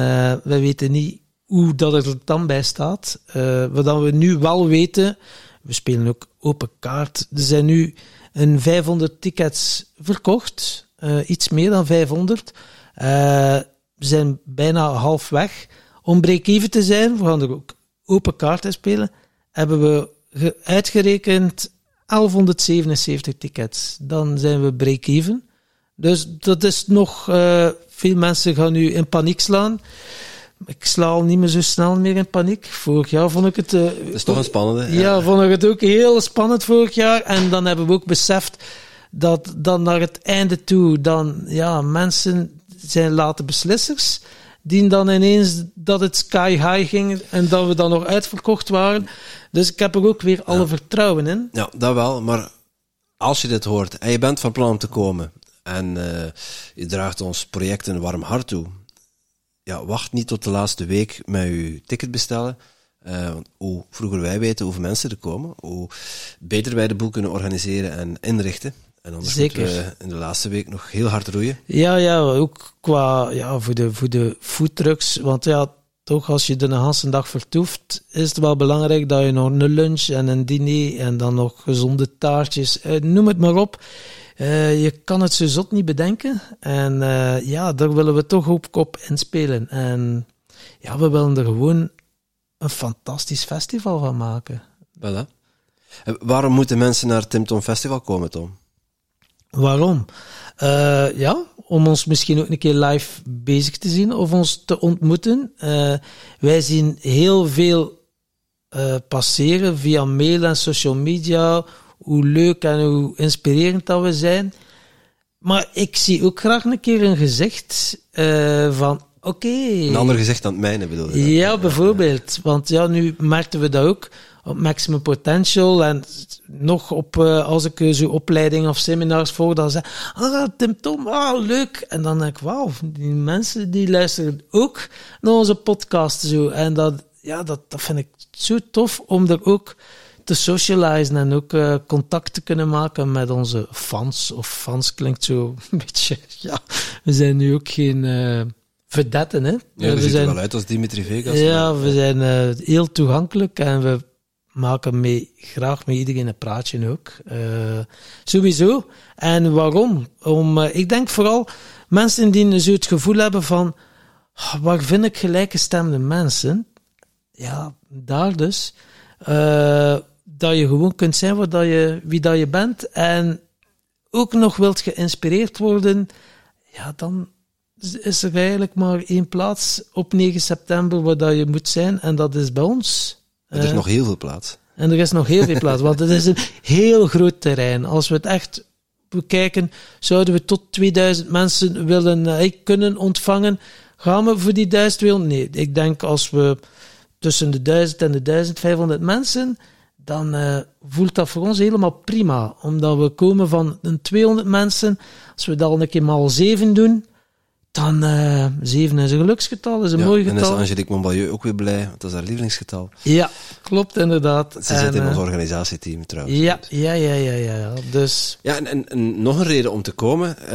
we weten niet hoe dat er dan bij staat. Wat dan we nu wel weten... We spelen ook open kaart. Er zijn nu 500 tickets verkocht... iets meer dan 500. We zijn bijna halfweg. Om break-even te zijn, we gaan er ook open kaarten spelen, hebben we uitgerekend 1177 tickets. Dan zijn we break-even. Dus dat is nog... veel mensen gaan nu in paniek slaan. Ik sla al niet meer zo snel meer in paniek. Vorig jaar vond ik het... dat is toch een spannende. Ja, vond ik het ook heel spannend vorig jaar. En dan hebben we ook beseft dat dan naar het einde toe... Dan, ja, mensen zijn late beslissers... die dan ineens dat het sky high ging en dat we dan nog uitverkocht waren. Dus ik heb er ook weer alle vertrouwen in. Ja, dat wel. Maar als je dit hoort en je bent van plan om te komen en je draagt ons project een warm hart toe, ja, wacht niet tot de laatste week met je ticket bestellen. Want hoe vroeger wij weten hoeveel mensen er komen, hoe beter wij de boel kunnen organiseren en inrichten. En anders zeker. Moeten we in de laatste week nog heel hard roeien. Ja, ook qua voor de foodtrucks. Want ja, toch als je de hele dag vertoeft, is het wel belangrijk dat je nog een lunch en een diner en dan nog gezonde taartjes, noem het maar op. Je kan het zo zot niet bedenken. En daar willen we toch ook op inspelen. En ja, we willen er gewoon een fantastisch festival van maken. Voilà. En waarom moeten mensen naar het Tim Tom Festival komen, Tom? Waarom? Om ons misschien ook een keer live bezig te zien of ons te ontmoeten. Wij zien heel veel passeren via mail en social media, hoe leuk en hoe inspirerend dat we zijn. Maar ik zie ook graag een keer een gezicht van oké. Een ander gezicht dan het mijne bedoel je? Ja, bijvoorbeeld. Want ja, nu merkten we dat ook. Op Maximum Potential en nog op, als ik zo opleidingen of seminars volg, dan zeg ik, Tim Tom, leuk. En dan denk ik, wauw, die mensen die luisteren ook naar onze podcast. Zo. En dat vind ik zo tof om er ook te socializen en ook contact te kunnen maken met onze fans. Of fans klinkt zo een beetje, ja, we zijn nu ook geen... verdetten, hè? Ja, we zien er wel uit als Dimitri Vegas. Ja, we zijn heel toegankelijk en we maken graag met iedereen een praatje ook. Sowieso. En waarom? Ik denk vooral mensen die zo het gevoel hebben van waar vind ik gelijkgestemde mensen? Ja, daar dus. Dat je gewoon kunt zijn wie dat je bent en ook nog wilt geïnspireerd worden. Ja, dan is er eigenlijk maar één plaats op 9 september waar dat je moet zijn en dat is bij ons. En er is nog heel veel plaats. En er is nog heel veel plaats, want het is een heel groot terrein. Als we het echt bekijken, zouden we tot 2000 mensen willen kunnen ontvangen. Gaan we voor die 1200? Nee, ik denk als we tussen de 1000 en de 1500 mensen, dan voelt dat voor ons helemaal prima. Omdat we komen van een 200 mensen, als we dat al een keer maal 7 doen, dan 7 is een geluksgetal, is een mooi getal. En dan is Angelique Montbalieu ook weer blij, want dat is haar lievelingsgetal. Ja, klopt inderdaad. Ze zit in ons organisatieteam trouwens. Ja. Dus... Ja, en nog een reden om te komen.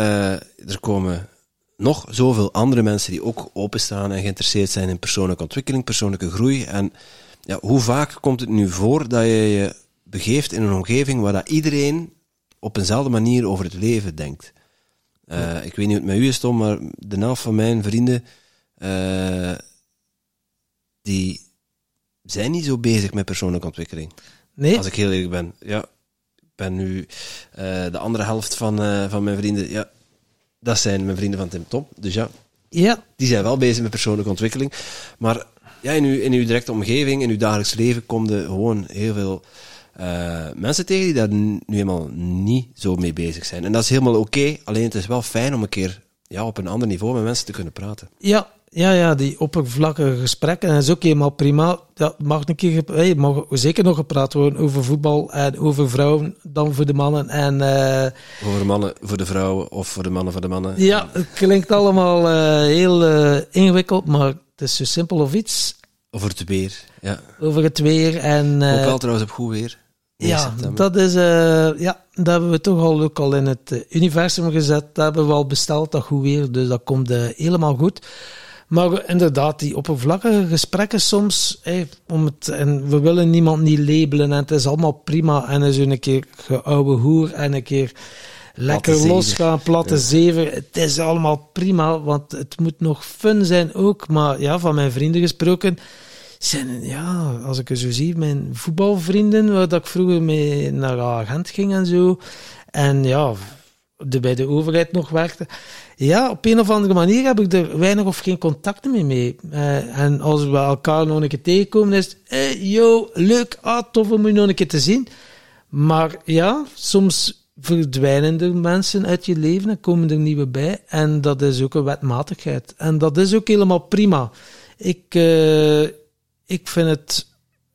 Er komen nog zoveel andere mensen die ook openstaan en geïnteresseerd zijn in persoonlijke ontwikkeling, persoonlijke groei. En ja, hoe vaak komt het nu voor dat je je begeeft in een omgeving waar dat iedereen op eenzelfde manier over het leven denkt? Ik weet niet hoe het met u is, Tom, maar de helft van mijn vrienden die zijn niet zo bezig met persoonlijke ontwikkeling. Nee. Als ik heel eerlijk ben. Ja, ik ben nu de andere helft van mijn vrienden. Ja, dat zijn mijn vrienden van Tim Tom. Dus ja, die zijn wel bezig met persoonlijke ontwikkeling. Maar ja, in uw directe omgeving, in uw dagelijks leven, komt er gewoon heel veel... mensen tegen die daar nu helemaal niet zo mee bezig zijn. En dat is helemaal oké, alleen het is wel fijn om een keer op een ander niveau met mensen te kunnen praten. Ja, die oppervlakkige gesprekken, dat is ook helemaal prima. Ja, mag een keer, mag zeker nog gepraat worden over voetbal en over vrouwen dan voor de mannen. En, over mannen voor de vrouwen of voor de mannen voor de mannen. Ja, het klinkt allemaal heel ingewikkeld, maar het is zo simpel of iets. Over het weer, ja. Over het weer en... ook wel trouwens op goed weer. Ja, dat is... dat hebben we toch ook al in het universum gezet. Dat hebben we al besteld, dat goed weer. Dus dat komt helemaal goed. Maar inderdaad, die oppervlakkige gesprekken soms... en we willen niemand niet labelen en het is allemaal prima. En is een keer geouwe hoer en een keer lekker losgaan, platte zever. Het is allemaal prima, want het moet nog fun zijn ook. Maar ja, van mijn vrienden gesproken... zijn, ja, als ik het zo zie, mijn voetbalvrienden, waar dat ik vroeger mee naar Gent ging en zo. En ja, bij de overheid nog werkte. Ja, op een of andere manier heb ik er weinig of geen contacten mee. En als we elkaar nog een keer tegenkomen, is het, hey, yo, leuk, ah, tof om je nog een keer te zien. Maar ja, soms verdwijnen er mensen uit je leven en komen er nieuwe bij. En dat is ook een wetmatigheid. En dat is ook helemaal prima. Ik vind het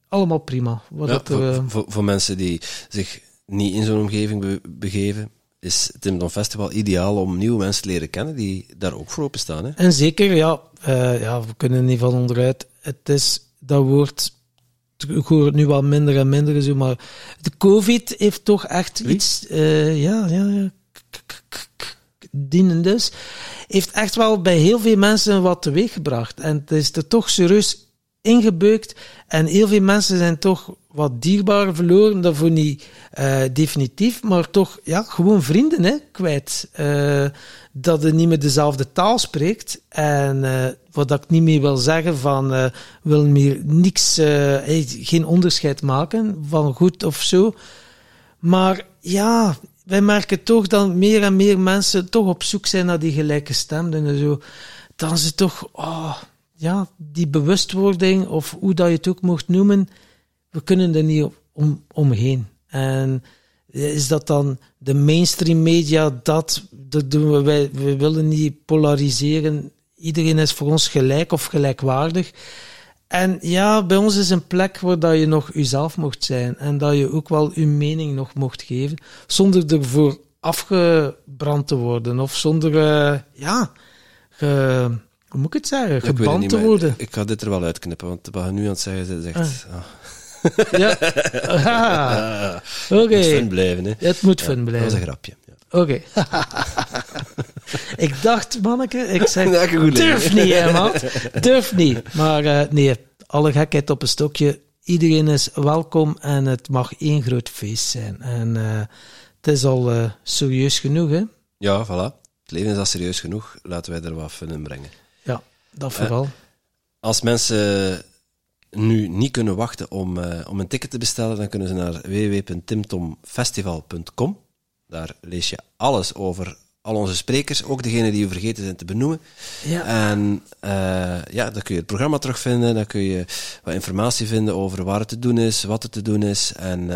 allemaal prima. Wat ja, voor mensen die zich niet in zo'n omgeving begeven, is het Tim Tom Festival ideaal om nieuwe mensen te leren kennen die daar ook voor openstaan. Hè? En zeker, ja. Ja, we kunnen er niet van onderuit. Het is, dat woord, ik hoor het nu wel minder en minder, zo, maar de COVID heeft toch echt iets... dienen dus, heeft echt wel bij heel veel mensen wat teweeggebracht. En het is er toch serieus ingebeukt. En heel veel mensen zijn toch wat dierbaar verloren. Daarvoor niet definitief, maar toch ja, gewoon vrienden kwijt. Dat je niet meer dezelfde taal spreekt. En wat ik niet meer wil zeggen van wil meer niks, geen onderscheid maken van goed of zo. Maar ja... Wij merken toch dat meer en meer mensen toch op zoek zijn naar die gelijke stemden en zo. Dan ze toch, die bewustwording, of hoe dat je het ook mocht noemen, we kunnen er niet omheen. En is dat dan de mainstream media, dat doen we, we willen niet polariseren. Iedereen is voor ons gelijk of gelijkwaardig. En ja, bij ons is een plek waar dat je nog jezelf mocht zijn. En dat je ook wel je mening nog mocht geven. Zonder ervoor afgebrand te worden. Of zonder, hoe moet ik het zeggen? Geband te worden. Ik ga dit er wel uitknippen, want wat je nu aan het zeggen is echt... Ah. Oh. Ja. Oké. Het moet fun blijven, hè. Het moet fun blijven. Dat is een grapje. Ja. Oké. Ik dacht, manneke, ik zei, durf niet, hè, man. Durf niet. Maar nee, alle gekheid op een stokje. Iedereen is welkom en het mag één groot feest zijn. En het is al serieus genoeg, hè? Ja, voilà. Het leven is al serieus genoeg. Laten wij er wat fun in brengen. Ja, dat vooral. Als mensen nu niet kunnen wachten om een ticket te bestellen, dan kunnen ze naar www.timtomfestival.com. Daar lees je alles over... Al onze sprekers, ook degenen die we vergeten zijn te benoemen. Ja. En dan kun je het programma terugvinden. Dan kun je wat informatie vinden over waar het te doen is, wat er te doen is. En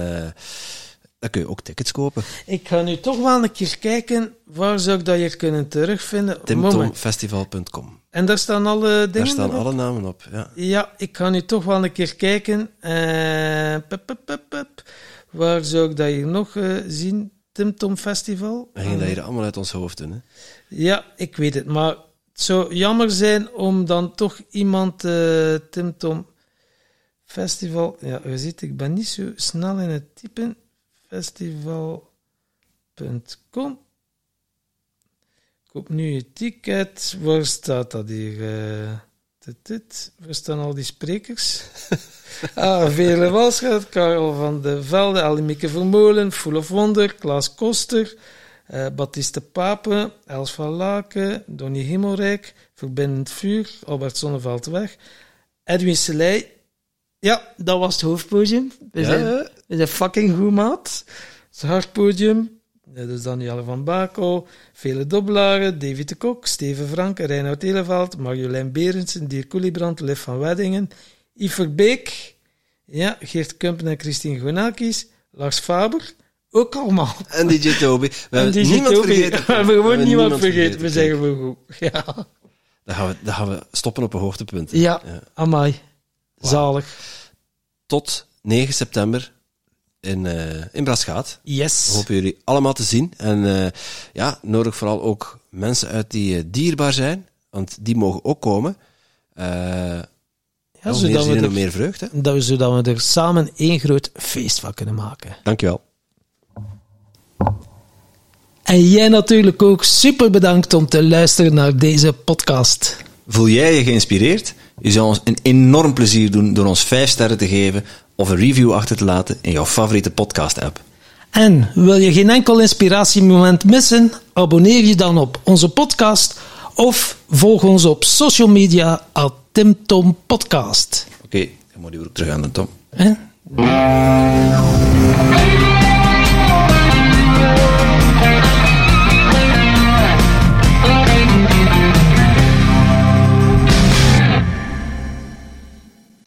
dan kun je ook tickets kopen. Ik ga nu toch wel een keer kijken waar zou ik dat hier kunnen terugvinden. TimTomFestival.com. En daar staan alle dingen op? Daar staan op? Alle namen op, ja. Ja, ik ga nu toch wel een keer kijken. Waar zou ik dat hier nog zien? Tim Tom Festival. We gingen dat hier allemaal uit ons hoofd doen, hè? Ja, ik weet het. Maar het zou jammer zijn om dan toch iemand Tim Tom Festival... Ja, je ziet, ik ben niet zo snel in het typen. Festival.com. Koop nu je ticket. Waar staat dat hier? Waar staan al die sprekers? Veerle Malschaert, Karel van Velde, Ellen Wieken Vermolen, Full of Wonder, Klaas Koster, Baptist de Pape, Els Van Laecken, Donny Hemelrijk, Verbindend Vuur, Albert Zonneveldweg, Edwin Selij. Ja, dat was het hoofdpodium. We zijn fucking goed, maat. Het hartpodium. Dat is dan Jelle van Bakel, Vele Dobbelaere, David de Kok, Steven Franke, Reinoud Televeld, Marjolein Berendsen, Dirk Oelibrand, Liv van Weddingen, Yves Verbeek, ja, Geert Kumpen en Christine Gounakis, Lars Faber, ook allemaal. En DJ Toby. We hebben gewoon niemand vergeten. We zijn gewoon goed. Ja. Dan gaan we stoppen op een hoogtepunt. Hè. Ja, amai. Wow. Zalig. Tot 9 september. In Brasschaat. Yes. We hopen jullie allemaal te zien. En nodig vooral ook mensen uit die dierbaar zijn, want die mogen ook komen. Nog meer zin en nog meer vreugd. Hè? Zodat we er samen één groot feest van kunnen maken. Dankjewel. En jij natuurlijk ook super bedankt om te luisteren naar deze podcast. Voel jij je geïnspireerd? Je zou ons een enorm plezier doen door ons 5 sterren te geven of een review achter te laten in jouw favoriete podcast-app. En wil je geen enkel inspiratiemoment missen? Abonneer je dan op onze podcast of volg ons op social media @TimTomPodcast. Oké. Je moet die ook terug aan de Tom.